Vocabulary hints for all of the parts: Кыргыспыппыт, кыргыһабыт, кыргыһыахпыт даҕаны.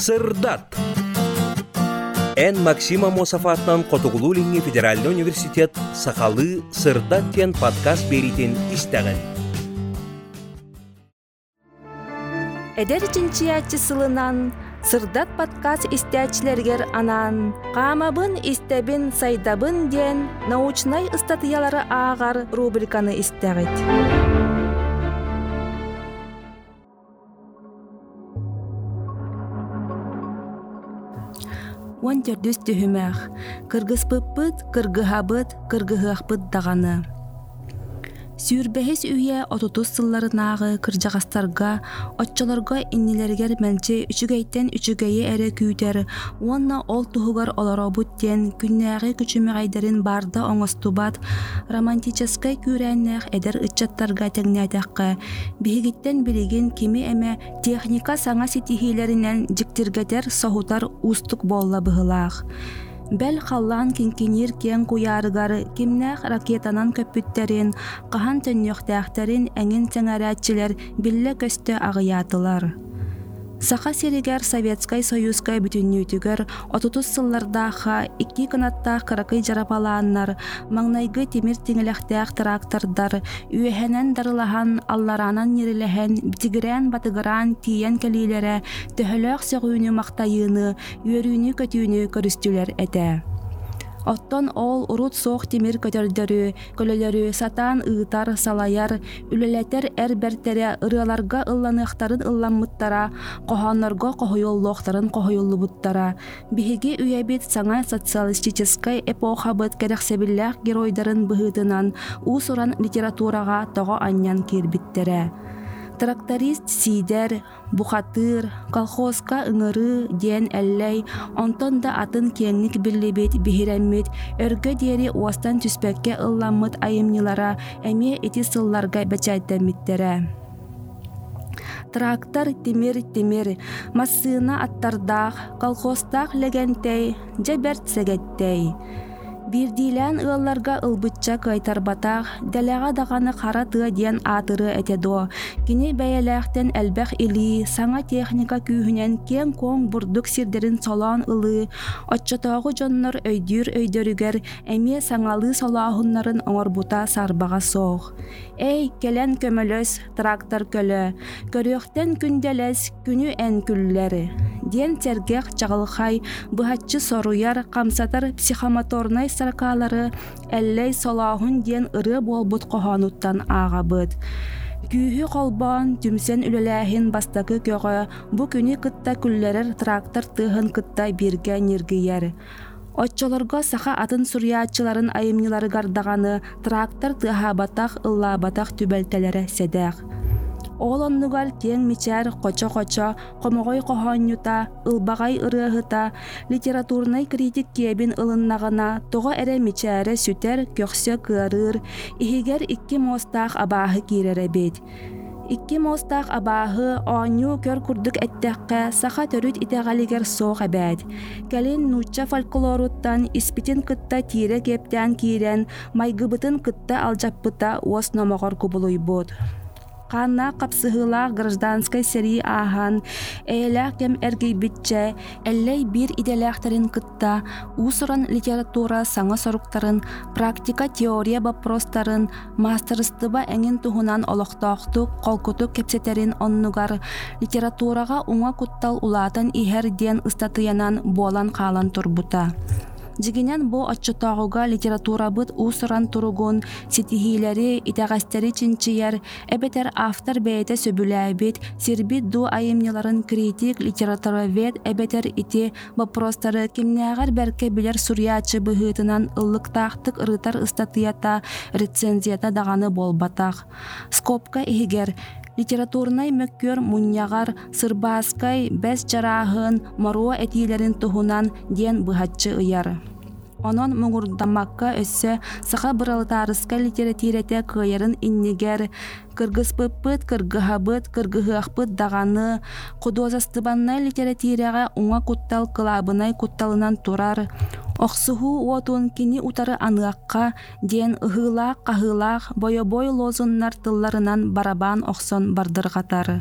сырдат. Эн Максима Мосафаттан Котугулулинге федеральный университет сахалы сырдат тен подкаст беритен истеген. Эдерчинчиячы сылынан сырдат подкаст истечилергер анан камабын истебин сайдабын ден научнай статьялары агар рубриканы истегит. Он тердюс тюхмех Кыргыспыппыт, кыргыһабыт, кыргыһыахпыт даҕаны. Сүүрбэһис үйэ отутус сылларынаагы кырдьаҕастарга, отчолорго иннилэргэр мэлчи үчүгэйттэн үчүгэйи эрэ күүтэр, уонна ол туһугар олоробут тен күннээҕи күчүмэҕэйдэрин барда оҥостубат, романтическай күүрээннээх эдэр ыччаттарга тэҥнээтэххэ, биһигиттэн билигин кими эмэ техника саҥа ситиһиилэринэн дьиктиргэтэр соһутар уустук буолла быһылаах. Бәл халлан кинкинир кең куяргары кимнәх ракетанан көпүттерин, каһан төннөхтәхтерин әңин тәңәрәтчиләр билле көстө агыятылар. Саха сиригәр Советскай Союзкай бүтүннүтүгәр отутус сыллардааха икки канаттаах каракый жарапалааннар, маңнайгы тимир тиңеләхтәах трактордар, үөһәнән дарылаһан, алларанан нириләһән, тигрән батыгыран тиен кәлиләрә төһөлөөх сөҕүүнү мактайыыны, үөрүүнү көтүүнү көрүстүләр этә. Оттон ол урут соох тимир көтөрдөрү, көлөлөрү, сатаан ыытар, салаяр, үлөлэтер эр бэртере, ырыаларга ылланыахтарын ылламмыттара, кохоннорго кохуйуллоохтарын кохуйуллубуттара, биһиги үйэбит саҥа социалистическай эпохабыт кэрэхсэбиллээх геройдарын быһыытынан уус уран литературага тоҕо анньан киирбиттерэ. Тракторист Сидер, Бухатыр, колхозка ыңыры, ден әлләй, онтон да атын кеңник биллибит, бихирәммит, өргө диэри уастан түспәккә ылламмыт айымнилара, әме эти сылларга бәчәйдәммиттерә. Трактор тимир-тимир, массына аттардах, колхозтах легентэй, джаберт сәгәттәй. Бирдилән ыалларга ылбытча кайтарбатах, дәләгә даҕаны хара тыа диэн аатыры этедо, кини бэйэлээхтэн элбэх или, саҥа техника күүһүнэн кең коң бурдук сирдэрин солоон ылыы, отчотооҕу дьоннор өйдүүр-өйдөрүгэр, эмиэ саҥалыы солооһуннарын оҥорбута сарбаҕа соох. Эй, кэлэн көмөлөс, трактор көлө, көрүөхтэн күндэлэс, күнү эн күллэри. Диэн сэргэх чаҕылхай, быһаччы соруяр, камсатар психомоторнай саркалары әлләй солоохун диэн ыры буолбут кохонуттан аагабыт. Күүһү холбоон түмсэн үлэлээһин бастакы көҕө, бу күнү кытта күллэрэр трактор тыыһын кытта бииргэ ниргийэр. Отчолорго саха атын сурьяатчыларын айымниларыгар даҕаны трактор тыаһаабатах ыллаабатах түбэлтэлэрэ сэдээх. Ол оннугар тең мичээр кочо-кочо, комогой кохоннюта, ылбагай ырыаһыта, литературнай критик киэбин ылыннагына, тоҕо эрэ мичээрэ сүтэр, көхсө кыарыыр, иһигэр икки мостаах абааһы киирэрэбит. Икки мостаах абааһы оонню көр курдук эттэххэ саха төрүт итэҕэлигэр соох эбээт. Кэлин нуучча фольклоруттан испитин кытта тиирэ киэптээн киирэн, майгыбытын кытта алжаппыта уос номоҕор кубулуйбут. Канна капсыһыылаах гражданскай сэрии ааһан, эйэлээх кэм эргийбитчэ, эллэй биир идэлээхтэрин кытта, уус уран литература саҥа соруктарын, практика теория вопростарын, мастерыстыба эҥин туһунан олохтоохтук, холкутук кэпсэтэрин оннугар, литератураҕа уҥа куттал улаатан иһэр диэн ыстатыйанан буолан хаалан турбута. Дигинен бу отчотооҕуга литературабыт уусуран туругун, ситиһиилэри, итэҕэстэри чинчийэр, эбэтэр автор бэйэтэ сөбүлээбит, сирбит дуу айымниларын критик, литературовед эбэтэр ити вопростары кимнээҕэр бэркэ билэр сурьяатчы быһыытынан ыллыктаахтык ырытар ыстатыйата, рецензията даҕаны буолбатах. Скобка иһигэр. Литературнай мөккөр муньяғар, сырбааскай, бәс жараһын, моруа этиилэрин туһунан диэн быһаччы ыйар. Онон муңурдаммакка өссө саха быралытаарыска литературэтэ кыйарын иннигэр, Кыргыспыппыт, кыргыһабыт, кыргыһыахпыт даҕаны, художественнай литератураға уңа куттал кылаабынай кутталынан турар, Охсуһу уотун кини утары аныахха диэн ыһыылаах каһыылаах бойобой лозуннар тылларынан барабан охсон бардырҕатар.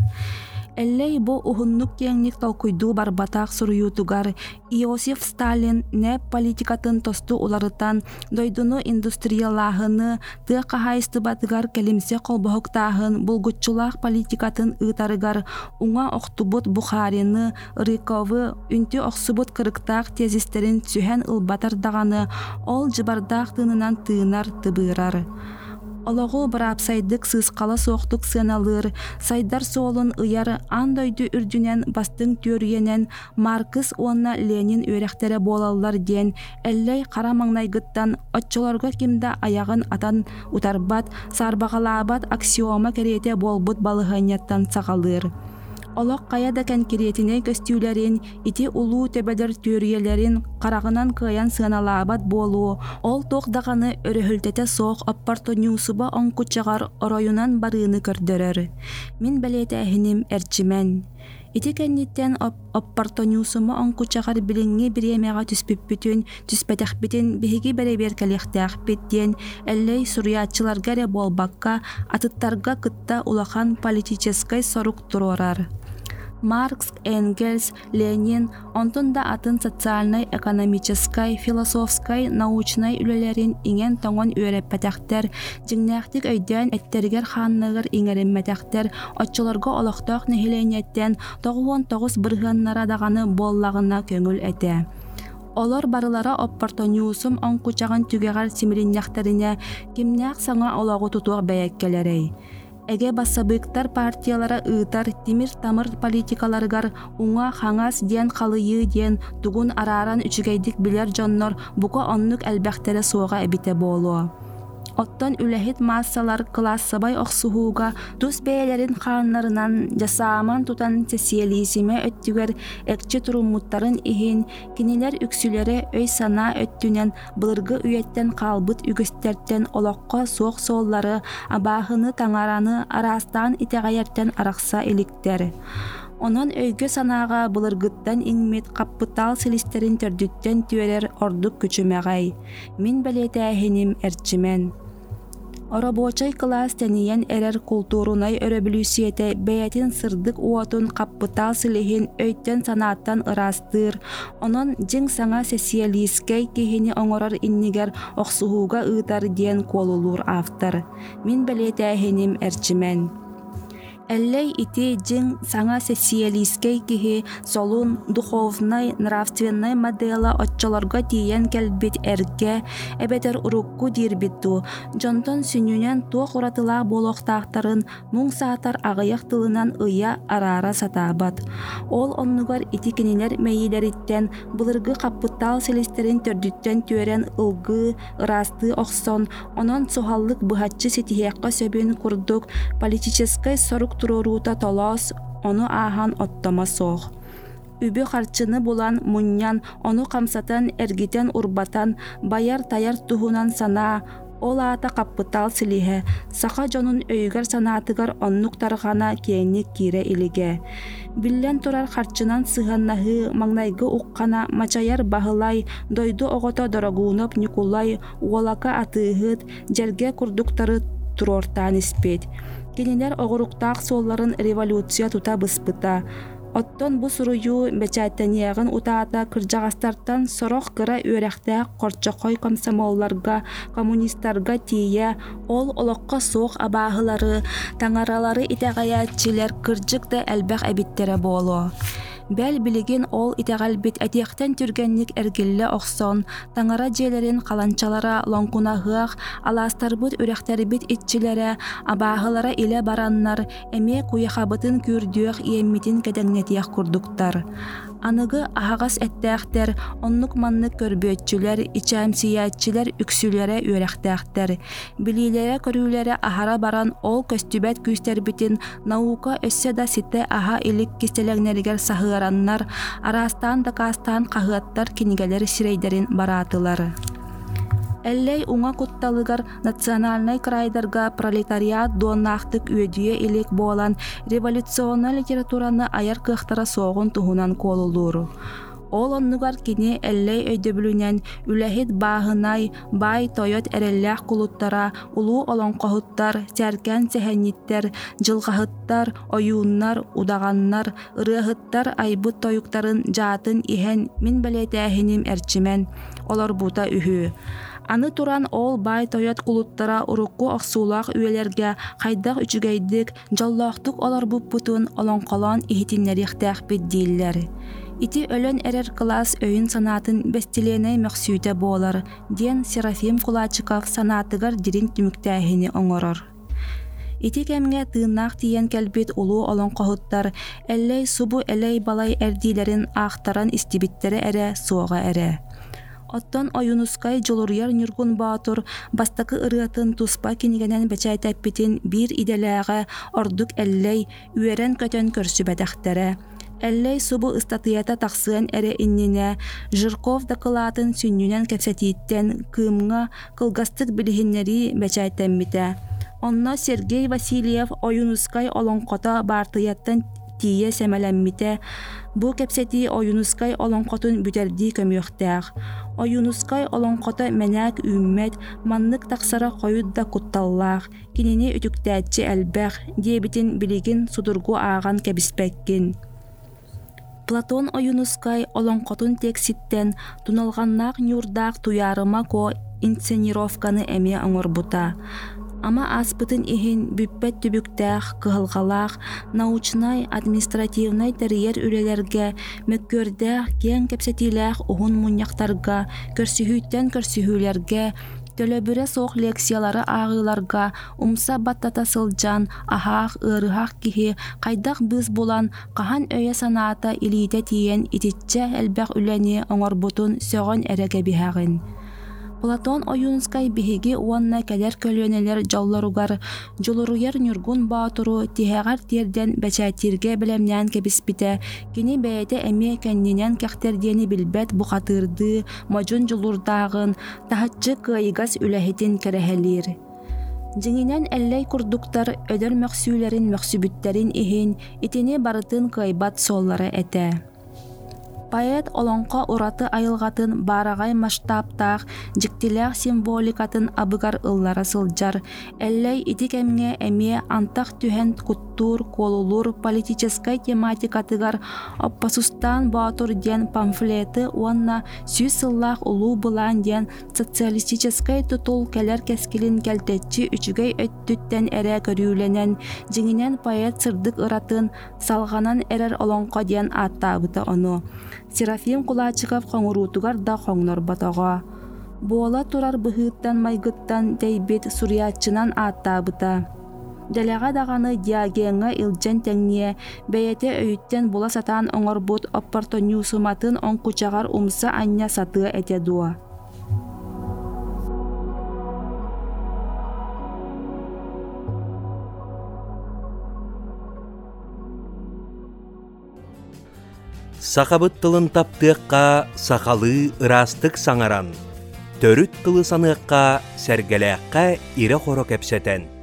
Эллей бо уһуннук киэҥник толкуйдуу барбатаах суруйуутугар Иосиф Сталин нэп политикатын тосту уларытан дойдуну индустриялааһыны тыа хаайыстыбатыгар кэлимсе холбоһуктааһын булгуччулаах политикатын ыытарыгар уҥа охтубут Бухарины, Рыковы, үнтү охсубут кырыктаах тезистерин сүһэн ылбатар даҕаны ол жыбардаах тыынынан тыынар тыбыырар. Олоғу барапсайдык сыскала соқтук сыналыр, сайдар соолун ыйар андойду үрдүнен бастың төрүенен Маркс онна Ленин өрәхтере болаллар ден, әлләй қарамаңнайгыттан отчыларға кимда аяғын атан утарбат, сарбағалаабат аксиома керете болбут балығыняттан сағалыр. Олоқ қая дәкән керетіне көстүйлерін, ити улуу төбәдір төрүелерін қарағынан кыян сыналаабат болуы, ол тоқ дағаны өріхілтете соқ аппартонюсуба оңкучағар оройунан барыны көрдірер. Мен бәлеті әхінім Эрчимэн. Ити кәнниттен аппартонюсума оңкучағар біліңі біремеға түспіппітін, түспәтәқпітін бігі бәребер кәліқтәқпіттен, әлләй сүріятчыларгәре болбаққа, атыттарға кытта улахан политическай сорук тұрорар. Маркс, Энгельс, Ленин онтунда атын социальной, экономической, философской, научной үлелерин иңен тоңон үйреппәтәхтер, жиңнәхтик өйдән әттергер ханнығыр иңеренмәтәхтер, отчыларға олақтақ нәхиленеттен 99 бірғаннара дағаны боллағына көңіл әте. Олар барылара оппортониусум оңкучаған түгеғар симириннәхтеріне кимнәқ саңа олағы тутуақ бәйәккелерей. Эге басабыктар партиялара ыытар тимир тамыр политикаларыгар уңа хаңас диэн халыйыы диэн тугун арааран үчүгэйдик билер жоннор бука оннук элбэхтере суоға эбите болуо. Оттон үлэхит массалар классабай охсуһууга тус бэйэлэрин хааннарынан жасааман тутан социализиме өттүгэр экчи туруммуттарын иһин кинилэр үксүлэрэ өй санаа өттүнэн былыргы үйэттэн хаалбыт үгүстэртэн олоққа суох сооллары абааһыны таҥараны араастаан итэҕэйэртэн арахса иликтэр. Онон өйгө санааға былыргыттан иңмит каппытал селистерин төрдүттен түөрэр ордук күчүмэҕэй. Мин бэлиэтээһиним Эрчимэн. Оробочай класс тениян эрэр культурунай өрөбүлүүсиэтэ бэйэтин сырдык уотун каппытал силиһин өйттен санааттан ырастыыр, онон жиң саҥа социалисткэй киһини оҥорор иннигэр охсуһууга ыытар диэн куолулуур автор. Мин бэлиэтээһиним Эрчимэн. Эллей ити джин саңа социалисткей кихи солун духовнай, нравственнай модела отчаларга тиен кэлбит эрге, эбетер урукку дирбитту, джонтон сүнюнен туох уратыла болоқтақтарын муң саатар ағыяқ тылынан ыйя арара сатабат. Ол оннугар ити кинилер мейилериттен былыргы қаппытал селестерин төрдүттен төрен ылгы, ырасты оқсон, онон сухаллык бұхатчы сетихеққа сөбін курдук, политическай сорук турурута толос, ону ахан оттома соох. Үбі харчыны болан муньян, ону камсатан эргитен урбатан, баяр таяр тухунан сана, ол ата каппытал силиһэ, саха жонун өйгөр санаатыгар оннуктаргана киэнник кире илиге. Биллен турар харчынан сыһаннаһыы маңнайгы уккана мачаяр баһылай, дойду огото дорогуунап никулай, уолака атыыһыт, жерге курдуктары турортаан испет. Кинилер оғуруктаах соолларын революция тута быспыта. Оттон бу суруйуу бэчээтэниэгин утаата кырдьаҕастартан сорох кыра үөрэхтээх корчохой комсомолларга, коммунистарга тиийэ, ол олоққа суох абааһылары, таҥаралары итэҕэйээччилэр кырдьык да элбэх эбиттерэ болуо. Бәл билигин ол итэҕэлбит этиэхтэн түргэнник эргиллэ охсон, таҥара дьиэлэрин халанчалара лоҥкунаһыах, алаастарбыт үрэхтэрбит итчилэрэ, абааһылара илэ бараннар, эмиэ куйахабытын күөрдүөх иэммитин кэтэҥнэтиэх курдуктар. Аныгы аһаҕас эттээхтэр, оннук маннык көрбүөтчүлэр, ичээмсийээччилэр үксүлэрэ үөрэхтээхтэр. Билиилэрэ көрүүлэрэ аһара баран ол көстүбэт күүстэрбитин наука өссө да ситэ аһа илик кистэлэҥнэригэр саһыараннар, араастаан да каастаан хаһыаттар кинигэлэр сирейдэрин бараатылар. Эллей уңа кутталыгар национальный крайдарга пролетариат дуоннаахтык үөдүйэ илик болан революционный литератураны аяр кыахтара соогун туһунан колулуур. Ол оннугар кини эллей өйдөбүлүнен үлэхит бааһынай бай тойот эреллээх кулуттара улуу олоңкоһуттар, тиэркэн сэһэнниттэр, жылгаһыттар, оюуннар, удаганнар, ырыаһыттар айбыт тоюктарын жаатын иһэн мин бэлиэтээһиним Эрчимэн, олорбута үһүү. Аны туран ол бай тойот кулуттара урукку охсуулаах үелерге хайдах үчүгейдик, жаллоохтук олорбуппутун олоңколон ихитиннэрихтээхпит дииллэр. Ити өлөн эрер класс өйүн санатын бестиленей мөхсүйте болар, диэн Серафим Кулачиков санатыгар дирин түмүктээхини оңорор. Ити кэмге тыыннаах тиен кэлбит улуу олоңкоһуттар, эллей субу элей балай эрдиилерин аахтаран истибиттере эре суоға эре. Оттон Ойуунускай жолуруяр нүргун баатур бастакы ырыатын туспа кинигенен бечайтаппитин бир иделээге ордук эллей үерен көтөн көрсүбэтэхтере. Эллей субу ыстатыята тахсыан эре иннине, Жирков дакылаатын сүннүнен кэпсэтииттен кыымга кылгастык билихиннери бечайтэммите. Онно Сергей Васильев Ойуунускай олоңкота баартыяттан тие сэмэлэммите, бу кэпсэти Ойуунускай олоңкотун бүтэрдии көмүөхтээх. Ойуунускай олоңкота мэнээк үммэт, маннык тахсара хойут да кутталлаах, кинини үтүктээччи элбэх, диэбитин билигин судургу ааган кэбиспэккин. Платон Ойуунускай олоңкотун текститтен туналганнаах ньурдаах туярыма ко инсценировканы эмиэ оңорбута. Ама аспытын иһин бүппэт түбүктээх, кыһылгалаах, научнай, административнай тэрийэр үлэлэргэ, мөккөрдээх, киэн кэпсэтилээх уһун мунньахтарга, көрсүһүүттэн көрсүһүүлэргэ, төлөбүрэ соох лекциялары аагыыларга, умса баттата сылдьан, аһаах, ыарыһаах киһи, хайдах быыс булан, хаһан өйэ санаата илиитэ тиийэн итиччэ элбэх үлэни оҥорбутун сөҕөн эрэ кэбиһэҕин. Платон Ойуунускай биһиги уонна кэлэр көлүөнэлэр жаллоругар, жолоруйар нүргун баатуру тиһээҕэр тиэрдэн бэчээттииргэ бэлэмнээн кэбиспитэ, кини бэйэтэ эмиэ кэннинэн кэхтэрдиэни билбэт бухатыырдыы, модьун жулурдааҕын, таһаччы кыайыгас үлэһитин кэрэһэлиир. Дьиҥинэн эллэй курдуктар өдөр мөхсүүлэрин мөхсүбүттэрин иһин, итини барытын кыайбат соллара этэ. Поэт олоңко ураты айылгатын баарагай масштабтаах, дьиктилээх символикатын абыгар ыллара сылдьар, эллэй ити кэмҥэ эмиэ антах түһэн куттуур, колулуур, политическай тематикатыгар «Оппасустаан баатур» диэн памфлеты уонна сүү сыллаах улуу былаан диэн социалистическай тутул кэлэр кэскилин кэлтэччи үчүгэй өттүттэн эрэ көрүүлэнэн, дьиҥинэн поэт сырдык ыратын салганан эрэр олоңко диэн ааттаабыта ону. Серафим Кулачиков хоңурутугар да хоңнорбатаға. Буола турар быһыыттан майгыттан тейбит сурьяатчынан ааттаабыта. Дэлэҕэ даҕаны диагеҥҥэ илдьэн тэҥниэ, бэйэтэ өйүттэн була сатаан оҥорбут оппортонньуусуматын оҥкучаҕар умса анньа сатыа этэ дуо. Сахабыт тылын таптыаққа сахалы ырастық саңаран, төрүт тылы саныққа сәргелеаққа ире хоро кепсетен.